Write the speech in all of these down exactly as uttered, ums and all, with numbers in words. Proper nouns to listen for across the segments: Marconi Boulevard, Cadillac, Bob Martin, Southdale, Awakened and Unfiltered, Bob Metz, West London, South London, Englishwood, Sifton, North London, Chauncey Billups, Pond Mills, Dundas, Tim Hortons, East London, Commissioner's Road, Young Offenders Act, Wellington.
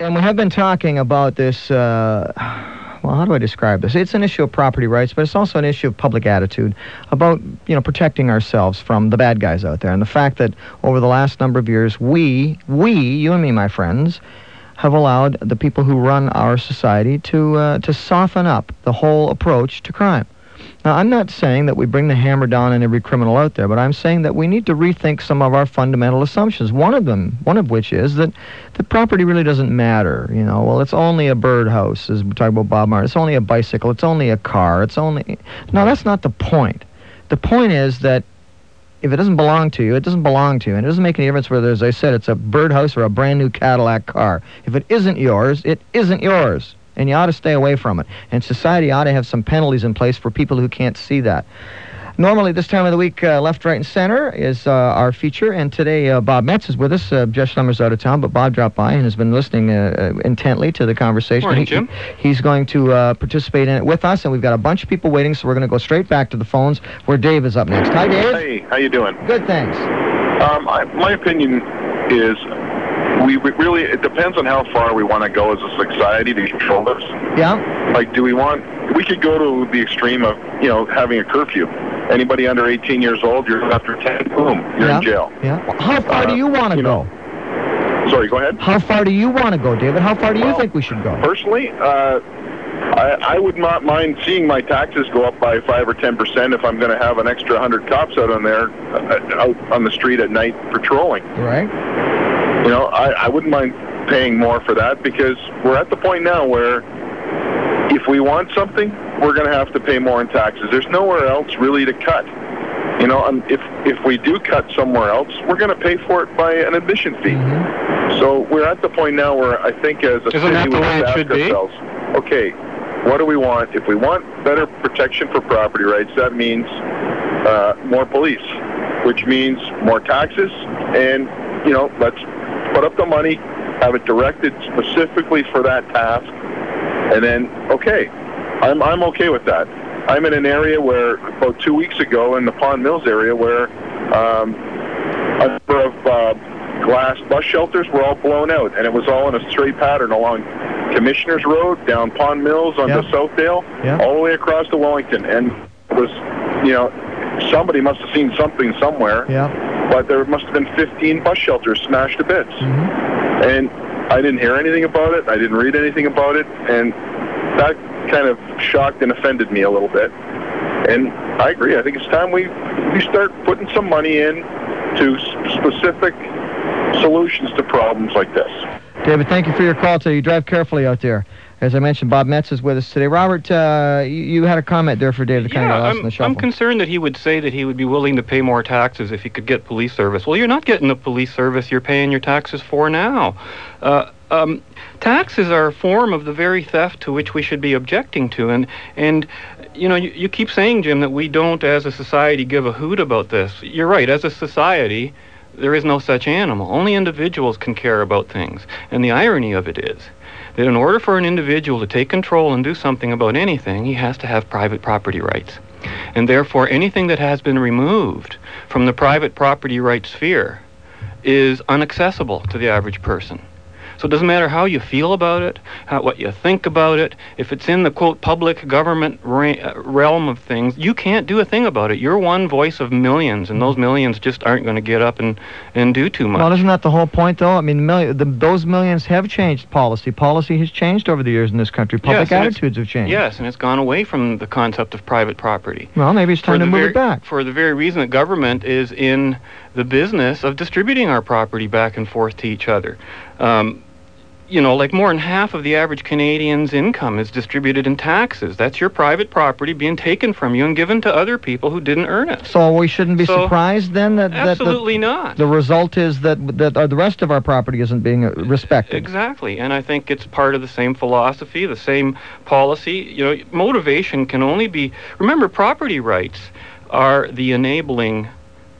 And we have been talking about this, uh, well, how do I describe this? It's an issue of property rights, but it's also an issue of public attitude about, you know, protecting ourselves from the bad guys out there. And the fact that over the last number of years, we, we, you and me, my friends, have allowed the people who run our society to uh, to soften up the whole approach to crime. Now, I'm not saying that we bring the hammer down on every criminal out there, but I'm saying that we need to rethink some of our fundamental assumptions. One of them, one of which is that the property really doesn't matter. You know, well, it's only a birdhouse, as we talk about Bob Martin. It's only a bicycle. It's only a car. It's only... No, that's not the point. The point is that if it doesn't belong to you, it doesn't belong to you. And it doesn't make any difference whether, as I said, it's a birdhouse or a brand-new Cadillac car. If it isn't yours, it isn't yours. And you ought to stay away from it. And society ought to have some penalties in place for people who can't see that. Normally, this time of the week, uh, Left, Right, and Center is uh, our feature. And today, uh, Bob Metz is with us. Uh, Jeff Schlemmer's out of town, but Bob dropped by and has been listening uh, intently to the conversation. Morning, he, Jim. He's going to uh, participate in it with us, and we've got a bunch of people waiting, so we're going to go straight back to the phones where Dave is up next. Hi, Dave. Hey, how you doing? Good, thanks. Um, I, my opinion is... We, we really, it depends on how far we want to go as a society to control this. Yeah. Like, do we want, we could go to the extreme of, you know, having a curfew. Anybody under eighteen years old, you're after ten, boom, you're yeah. in jail. Yeah. How far uh, do you want to go? Know, sorry, go ahead. How far do you want to go, David? How far do well, you think we should go? Personally, uh, I, I would not mind seeing my taxes go up by five or ten percent if I'm going to have an extra one hundred cops out on there, uh, out on the street at night patrolling. Right. You know, I, I wouldn't mind paying more for that because we're at the point now where if we want something, we're going to have to pay more in taxes. There's nowhere else really to cut. You know, and if if we do cut somewhere else, we're going to pay for it by an admission fee. Mm-hmm. So we're at the point now where I think as a city we have to ask ourselves, okay, what do we want? If we want better protection for property rights, that means uh, more police, which means more taxes, and, you know, let's put up the money, have it directed specifically for that task, and then, okay, I'm I'm okay with that. I'm in an area where, about two weeks ago, in the Pond Mills area, where um, a number of uh, glass bus shelters were all blown out, and it was all in a straight pattern along Commissioner's Road, down Pond Mills, onto yep. Southdale, yep. all the way across to Wellington. And it was, you know, somebody must have seen something somewhere. Yeah. But there must have been fifteen bus shelters smashed to bits. Mm-hmm. And I didn't hear anything about it. I didn't read anything about it. And that kind of shocked and offended me a little bit. And I agree. I think it's time we, we start putting some money in to specific solutions to problems like this. David, thank you for your call today. You drive carefully out there. As I mentioned, Bob Metz is with us today. Robert, uh, you, you had a comment there for David. Kind yeah, of I'm, in the I'm concerned that he would say that he would be willing to pay more taxes if he could get police service. Well, you're not getting the police service you're paying your taxes for now. Uh, um, taxes are a form of the very theft to which we should be objecting to. And, and you know, you, you keep saying, Jim, that we don't, as a society, give a hoot about this. You're right. As a society, there is no such animal. Only individuals can care about things. And the irony of it is that in order for an individual to take control and do something about anything, he has to have private property rights. And therefore, anything that has been removed from the private property rights sphere is inaccessible to the average person. So it doesn't matter how you feel about it, how, what you think about it. If it's in the, quote, public government ra- realm of things, you can't do a thing about it. You're one voice of millions, and those millions just aren't going to get up and, and do too much. Well, isn't that the whole point, though? I mean, mil- the, those millions have changed policy. Policy has changed over the years in this country. Public yes, attitudes have changed. Yes, and it's gone away from the concept of private property. Well, maybe it's time to move very, it back. For the very reason that government is in the business of distributing our property back and forth to each other. Um, You know, like more than half of the average Canadian's income is distributed in taxes. That's your private property being taken from you and given to other people who didn't earn it. So we shouldn't be so, surprised then that, that absolutely the, not. The result is that that uh, the rest of our property isn't being respected. Exactly, and I think it's part of the same philosophy, the same policy. You know, motivation can only be. Remember, property rights are the enabling.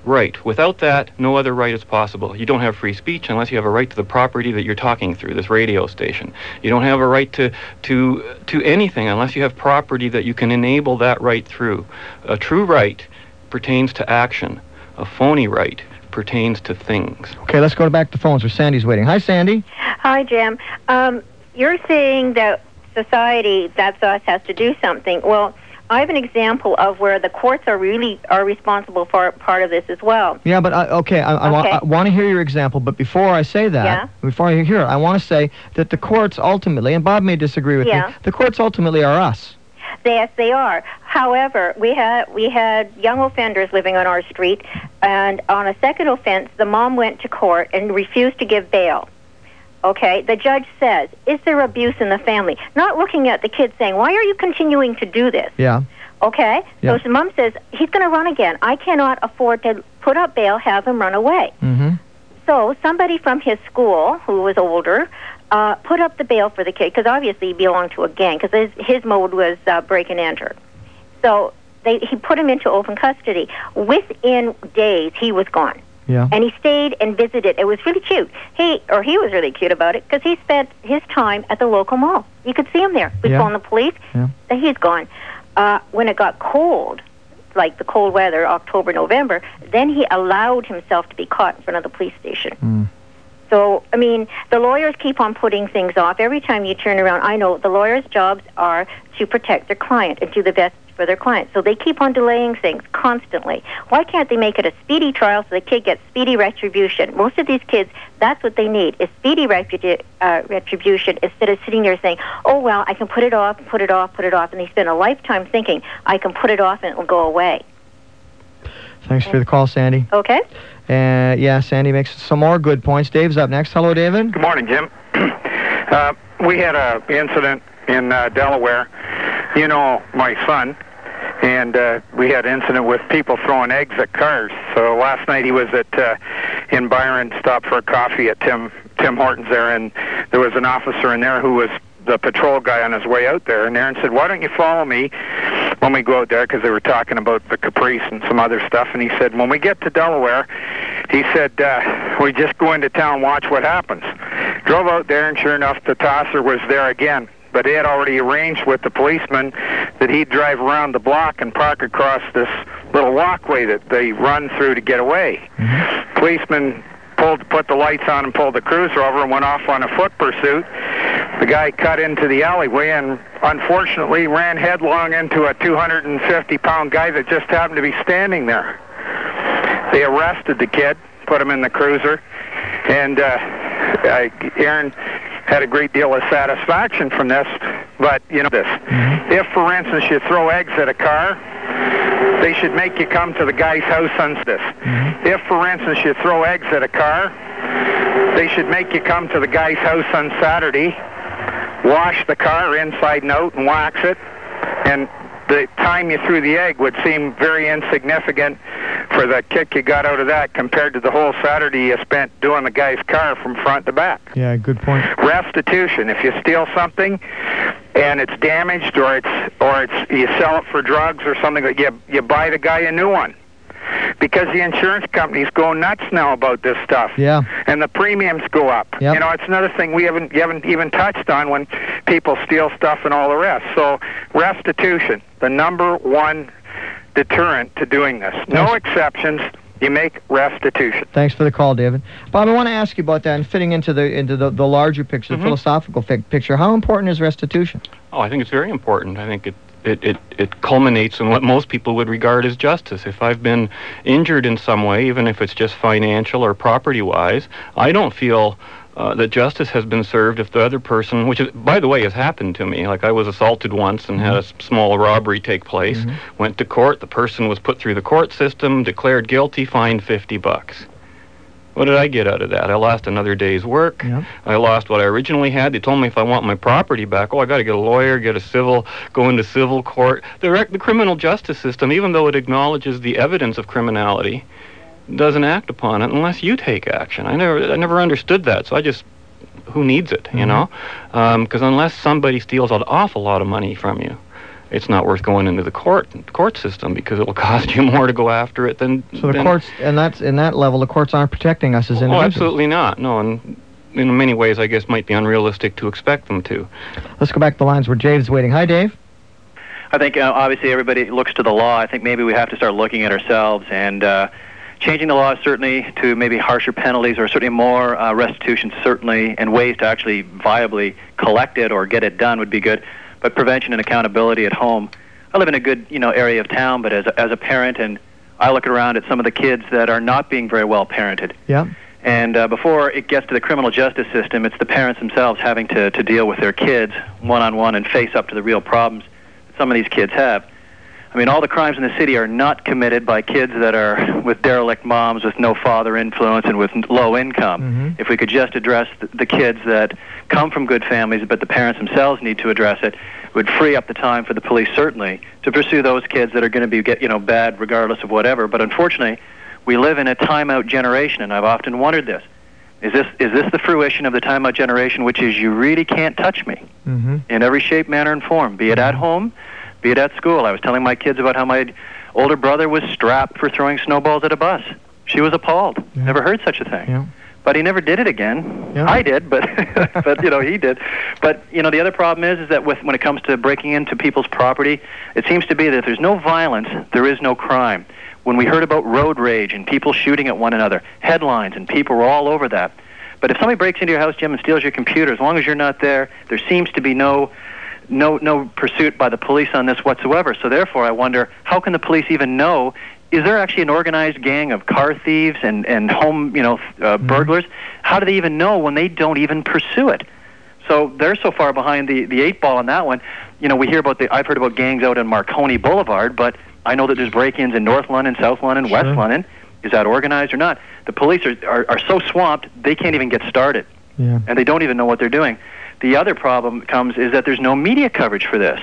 Right. Without that, no other right is possible. You don't have free speech unless you have a right to the property that you're talking through, this radio station. You don't have a right to to to anything unless you have property that you can enable that right through. A true right pertains to action. A phony right pertains to things. Okay, let's go back to phones where Sandy's waiting. Hi, Sandy. Hi, Jim. Um, you're saying that society, that's us, has to do something. Well, I have an example of where the courts are really are responsible for part of this as well. Yeah, but, I, okay, I, I, okay. Wa- I want to hear your example, but before I say that, yeah. before I hear it, I want to say that the courts ultimately, and Bob may disagree with yeah. me, the courts ultimately are us. Yes, they are. However, we had we had young offenders living on our street, and on a second offense, the mom went to court and refused to give bail. Okay, the judge says, is there abuse in the family? Not looking at the kid saying, why are you continuing to do this? Yeah. Okay, yeah. So the mom says, he's going to run again. I cannot afford to put up bail, have him run away. Mm-hmm. So somebody from his school, who was older, Uh, put up the bail for the kid, because obviously he belonged to a gang, because his, his mode was uh, break and enter. So they, he put him into open custody. Within days, he was gone. Yeah. And he stayed and visited. It was really cute. He or he was really cute about it, because he spent his time at the local mall. You could see him there. We yeah. called the police. Yeah. He's gone. Uh, when it got cold, like the cold weather, October, November, then he allowed himself to be caught in front of the police station. Mm. So, I mean, the lawyers keep on putting things off. Every time you turn around, I know the lawyers' jobs are to protect their client and do the best for their client. So they keep on delaying things constantly. Why can't they make it a speedy trial so the kid gets speedy retribution? Most of these kids, that's what they need, is speedy retribu- uh, retribution instead of sitting there saying, oh, well, I can put it off, put it off, put it off. And they spend a lifetime thinking, I can put it off and it will go away. Thanks for the call, Sandy. Okay. Uh, yeah, Sandy makes some more good points. Dave's up next. Hello, David. Good morning, Jim. uh, we had a incident in uh, Delaware. You know, my son. And uh, we had an incident with people throwing eggs at cars. So last night he was at uh, in Byron, stopped for a coffee at Tim Tim Hortons there. And there was an officer in there who was the patrol guy on his way out there, and Aaron said, why don't you follow me when we go out there, because they were talking about the Caprice and some other stuff, and he said, when we get to Delaware, he said, uh, we just go into town, watch what happens. Drove out there, and sure enough, the tosser was there again, but he had already arranged with the policeman that he'd drive around the block and park across this little walkway that they run through to get away. Mm-hmm. Policeman pulled, put the lights on and pulled the cruiser over and went off on a foot pursuit. The guy cut into the alleyway and unfortunately ran headlong into a two hundred fifty pound guy that just happened to be standing there. They arrested the kid, put him in the cruiser, and uh, I, Aaron had a great deal of satisfaction from this, but you know this. Mm-hmm. If, for instance, you throw eggs at a car, they should make you come to the guy's house on this. Mm-hmm. If, for instance, you throw eggs at a car, they should make you come to the guy's house on Saturday, wash the car inside and out and wax it, and the time you threw the egg would seem very insignificant for the kick you got out of that compared to the whole Saturday you spent doing the guy's car from front to back. Yeah, good point. Restitution. If you steal something and it's damaged or it's or it's you sell it for drugs or something, you, you buy the guy a new one. Because the insurance companies go nuts now about this stuff. Yeah. And the premiums go up. Yep. You know, it's another thing we haven't, you haven't even touched on when people steal stuff and all the rest. So restitution, the number one deterrent to doing this. Thanks. No exceptions. You make restitution. Thanks for the call, David. Bob, I want to ask you about that and fitting into the into the, the larger picture, mm-hmm. the philosophical fi- picture. How important is restitution? Oh, I think it's very important. I think it It, it, it culminates in what most people would regard as justice. If I've been injured in some way, even if it's just financial or property-wise, I don't feel uh, that justice has been served if the other person, which, is, by the way, has happened to me. Like, I was assaulted once and had a small robbery take place, mm-hmm. went to court, the person was put through the court system, declared guilty, fined fifty bucks. What did I get out of that? I lost another day's work. Yep. I lost what I originally had. They told me if I want my property back, oh, I got to get a lawyer, get a civil, go into civil court. The, rec- the criminal justice system, even though it acknowledges the evidence of criminality, doesn't act upon it unless you take action. I never, I never understood that. So I just, who needs it, mm-hmm. you know? Because um, unless somebody steals an awful lot of money from you, it's not worth going into the court court system because it will cost you more to go after it than. So the than courts, and that's in that level, the courts aren't protecting us as individuals. Oh, absolutely not. No, and in many ways, I guess, might be unrealistic to expect them to. Let's go back to the lines where Dave's waiting. Hi, Dave. I think uh, obviously everybody looks to the law. I think maybe we have to start looking at ourselves and uh, changing the law certainly to maybe harsher penalties, or certainly more uh, restitution certainly, and ways to actually viably collect it or get it done would be good. But prevention and accountability at home. I live in a good, you know, area of town, but as a, as a parent, and I look around at some of the kids that are not being very well parented. Yeah. And uh, before it gets to the criminal justice system, it's the parents themselves having to, to deal with their kids one-on-one and face up to the real problems that some of these kids have. I mean, all the crimes in the city are not committed by kids that are with derelict moms, with no father influence, and with low income. Mm-hmm. If we could just address the, the kids that come from good families, but the parents themselves need to address it, it would free up the time for the police, certainly, to pursue those kids that are going to be, get, you know, bad regardless of whatever. But unfortunately, we live in a time-out generation, and I've often wondered this. Is this is this the fruition of the time-out generation, which is you really can't touch me mm-hmm. in every shape, manner, and form, be it at home, be it at school. I was telling my kids about how my older brother was strapped for throwing snowballs at a bus. She was appalled. Yeah. Never heard such a thing. Yeah. But he never did it again. Yeah. I did, but but you know, he did. But you know, the other problem is is that with when it comes to breaking into people's property, it seems to be that if there's no violence, there is no crime. When we heard about road rage and people shooting at one another, headlines and people were all over that. But if somebody breaks into your house, Jim, and steals your computer, as long as you're not there, there seems to be no No no pursuit by the police on this whatsoever. So therefore, I wonder, how can the police even know, is there actually an organized gang of car thieves and, and home, you know, uh, mm-hmm. burglars? How do they even know when they don't even pursue it? So they're so far behind the, the eight ball on that one. You know, we hear about the, I've heard about gangs out on Marconi Boulevard, but I know that there's break-ins in North London, South London, sure. West London. Is that organized or not? The police are, are, are so swamped, they can't even get started. Yeah. And they don't even know what they're doing. The other problem comes is that there's no media coverage for this.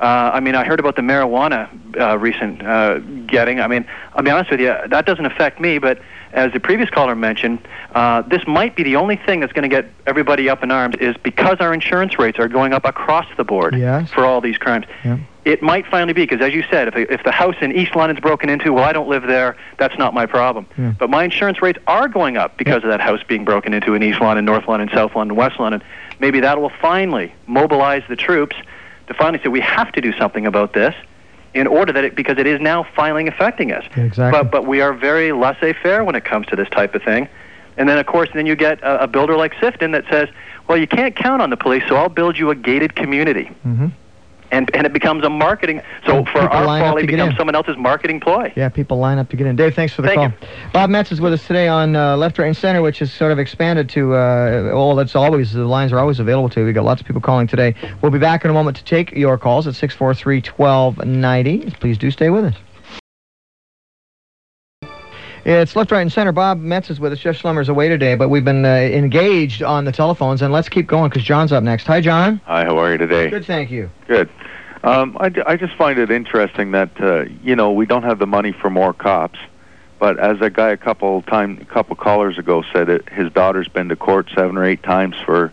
Uh, I mean, I heard about the marijuana uh, recent uh, getting. I mean, I'll be honest with you, that doesn't affect me, but as the previous caller mentioned, uh, this might be the only thing that's going to get everybody up in arms is because our insurance rates are going up across the board yes. for all these crimes. Yeah. It might finally be, because as you said, if, if the house in East London's broken into, well, I don't live there, that's not my problem. Yeah. But my insurance rates are going up because yeah. of that house being broken into in East London, North London, South London, West London. Maybe that will finally mobilize the troops to finally say we have to do something about this in order that it, because it is now finally affecting us. Yeah, exactly. But, but we are very laissez-faire when it comes to this type of thing. And then, of course, then you get a, a builder like Sifton that says, well, you can't count on the police, so I'll build you a gated community. Mm-hmm. And and it becomes a marketing, so and for our folly, it becomes someone else's marketing ploy. Yeah, people line up to get in. Dave, thanks for the Thank call. You. Bob Metz is with us today on uh, Left, Right, and Center, which is sort of expanded to, uh, oh, that's always, the lines are always available to you. We've got lots of people calling today. We'll be back in a moment to take your calls at six four three, one two nine zero. Please do stay with us. It's Left, Right, and Center. Bob Metz is with us. Jeff Schlummer's away today, but we've been uh, engaged on the telephones, and let's keep going because John's up next. Hi, John. Hi, how are you today? Good, thank you. Good. Um, I, d- I just find it interesting that, uh, you know, we don't have the money for more cops, but as a guy a couple time, a couple callers ago said, it, his daughter's been to court seven or eight times for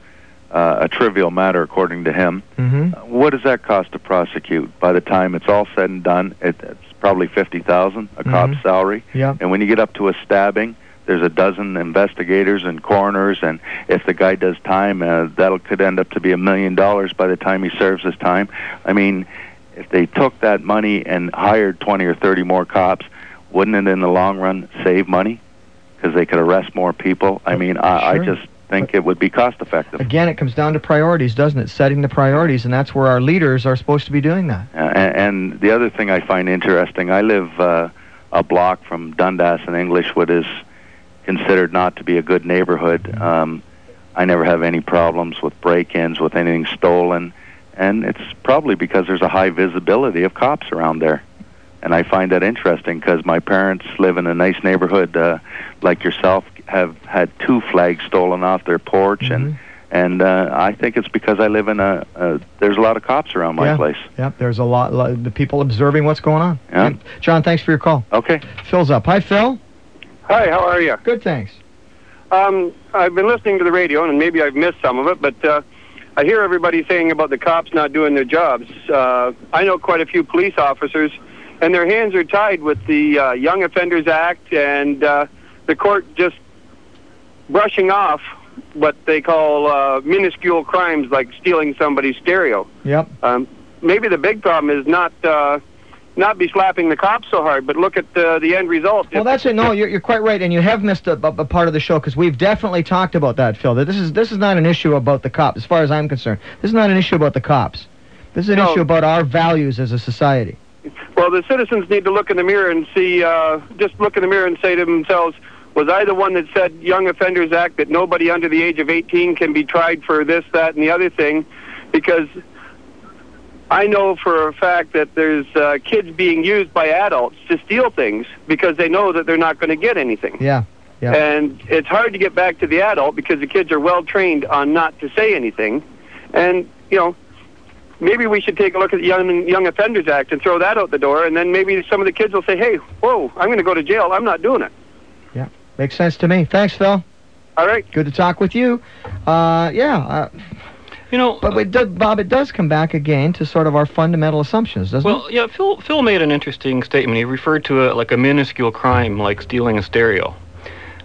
uh, a trivial matter, according to him. Mm-hmm. Uh, what does that cost to prosecute? By the time it's all said and done, it, it's probably fifty thousand dollars, a mm-hmm. cop's salary. Yeah. And when you get up to a stabbing, there's a dozen investigators and coroners, and if the guy does time, uh, that could end up to be a million dollars by the time he serves his time. I mean, if they took that money and hired twenty or thirty more cops, wouldn't it in the long run save money? Because they could arrest more people. I mean, I, sure. I just... think it would be cost-effective. Again, it comes down to priorities, doesn't it? Setting the priorities, and that's where our leaders are supposed to be doing that. Uh, and, and the other thing I find interesting, I live uh, a block from Dundas, and Englishwood is considered not to be a good neighborhood. Um, I never have any problems with break-ins, with anything stolen, and it's probably because there's a high visibility of cops around there. And I find that interesting because my parents live in a nice neighborhood uh, like yourself, have had two flags stolen off their porch, mm-hmm. and and uh, I think it's because I live in a, a there's a lot of cops around my yeah. place. Yeah, there's a lot, lot the people observing what's going on. Yeah. And John, thanks for your call. Okay. Phil's up. Hi, Phil. Hi, how are you? Good, thanks. Um, I've been listening to the radio, and maybe I've missed some of it, but uh, I hear everybody saying about the cops not doing their jobs. Uh, I know quite a few police officers, and their hands are tied with the uh, Young Offenders Act, and uh, the court just brushing off what they call uh, minuscule crimes like stealing somebody's stereo. Yep. Um, maybe the big problem is not uh, not be slapping the cops so hard, but look at the, the end result. Well, that's it. No, you're, you're quite right, and you have missed a, a part of the show, because we've definitely talked about that, Phil. That this is this is not an issue about the cops, as far as I'm concerned. This is not an issue about the cops. This is an no. issue about our values as a society. Well, the citizens need to look in the mirror and see, uh, just look in the mirror and say to themselves, was I the one that said Young Offenders Act, that nobody under the age of eighteen can be tried for this, that, and the other thing? Because I know for a fact that there's uh, kids being used by adults to steal things because they know that they're not going to get anything. Yeah, yeah. And it's hard to get back to the adult because the kids are well trained on not to say anything. And, you know, maybe we should take a look at the Young, Young Offenders Act and throw that out the door, and then maybe some of the kids will say, hey, whoa, I'm going to go to jail. I'm not doing it. Yeah, makes sense to me. Thanks, Phil. All right. Good to talk with you. Uh, yeah, uh, You know, but it do, Bob, it does come back again to sort of our fundamental assumptions, doesn't well, it? Well, yeah, Phil, Phil made an interesting statement. He referred to a, like a minuscule crime, like stealing a stereo.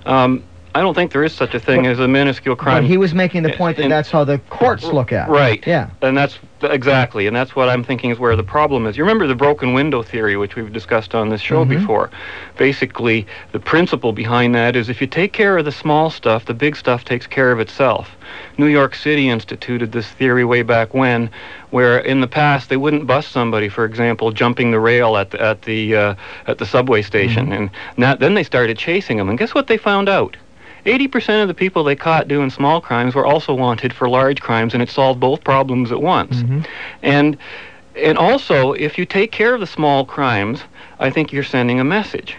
Um, I don't think there is such a thing but, as a minuscule crime. But he was making the point that and, that's how the courts look at it. Right. Yeah. And that's exactly, and that's what I'm thinking is where the problem is. You remember the broken window theory, which we've discussed on this show mm-hmm. before. Basically, the principle behind that is if you take care of the small stuff, the big stuff takes care of itself. New York City instituted this theory way back when, where in the past they wouldn't bust somebody, for example, jumping the rail at the at the uh, at the subway station, mm-hmm. and not, then they started chasing them. And guess what they found out? eighty percent of the people they caught doing small crimes were also wanted for large crimes, and it solved both problems at once. Mm-hmm. And and also, if you take care of the small crimes, I think you're sending a message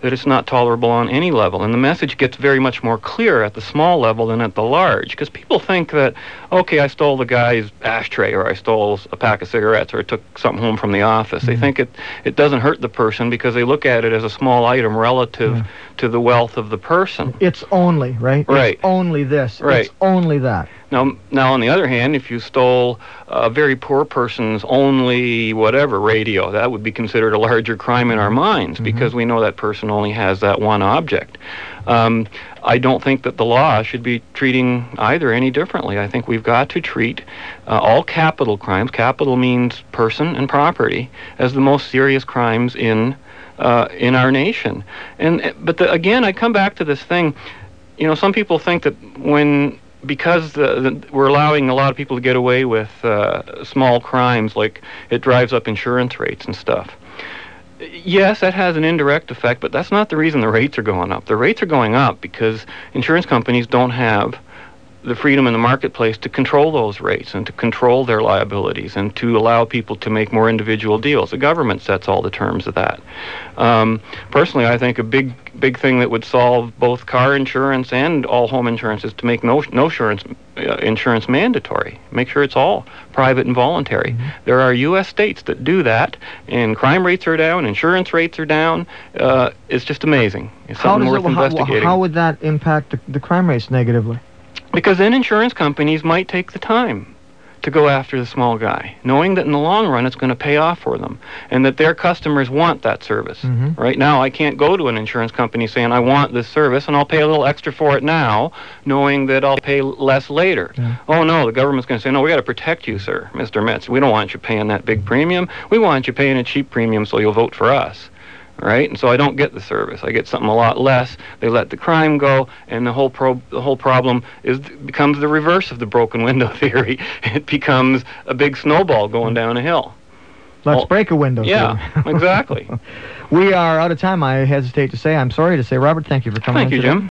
that it's not tolerable on any level. And the message gets very much more clear at the small level than at the large, because people think that, okay, I stole the guy's ashtray, or I stole a pack of cigarettes, or I took something home from the office. Mm-hmm. They think it, it doesn't hurt the person because they look at it as a small item relative yeah. to the wealth of the person. It's only, right? Right. It's only this. Right. It's only that. Now, now, on the other hand, if you stole a very poor person's only whatever radio, that would be considered a larger crime in our minds mm-hmm. because we know that person only has that one object. Um, I don't think that the law should be treating either any differently. I think we've got to treat uh, all capital crimes, capital means person and property, as the most serious crimes in uh, in our nation. And but the, again, I come back to this thing. You know, some people think that when Because the, the, we're allowing a lot of people to get away with uh, small crimes, like it drives up insurance rates and stuff. Yes, that has an indirect effect, but that's not the reason the rates are going up. The rates are going up because insurance companies don't have the freedom in the marketplace to control those rates and to control their liabilities and to allow people to make more individual deals. The government sets all the terms of that. Um, personally, I think a big big thing that would solve both car insurance and all home insurance is to make no no insurance, uh, insurance mandatory. Make sure it's all private and voluntary. Mm-hmm. There are U S states that do that, and crime rates are down, insurance rates are down. Uh, it's just amazing. It's how something worth it, investigating. How, how would that impact the, the crime rates negatively? Because then insurance companies might take the time to go after the small guy, knowing that in the long run it's going to pay off for them and that their customers want that service. Mm-hmm. Right now I can't go to an insurance company saying I want this service and I'll pay a little extra for it now, knowing that I'll pay less later. Yeah. Oh no, the government's going to say, no, we got to protect you, sir, Mister Metz. We don't want you paying that big premium. We want you paying a cheap premium so you'll vote for us. Right, and so I don't get the service. I get something a lot less. They let the crime go, and the whole pro- the whole problem is th- becomes the reverse of the broken window theory. It becomes a big snowball going down a hill. Let's well, break a window. Yeah, exactly. We are out of time. I hesitate to say. I'm sorry to say, Robert. Thank you for coming. Thank you, today. Jim.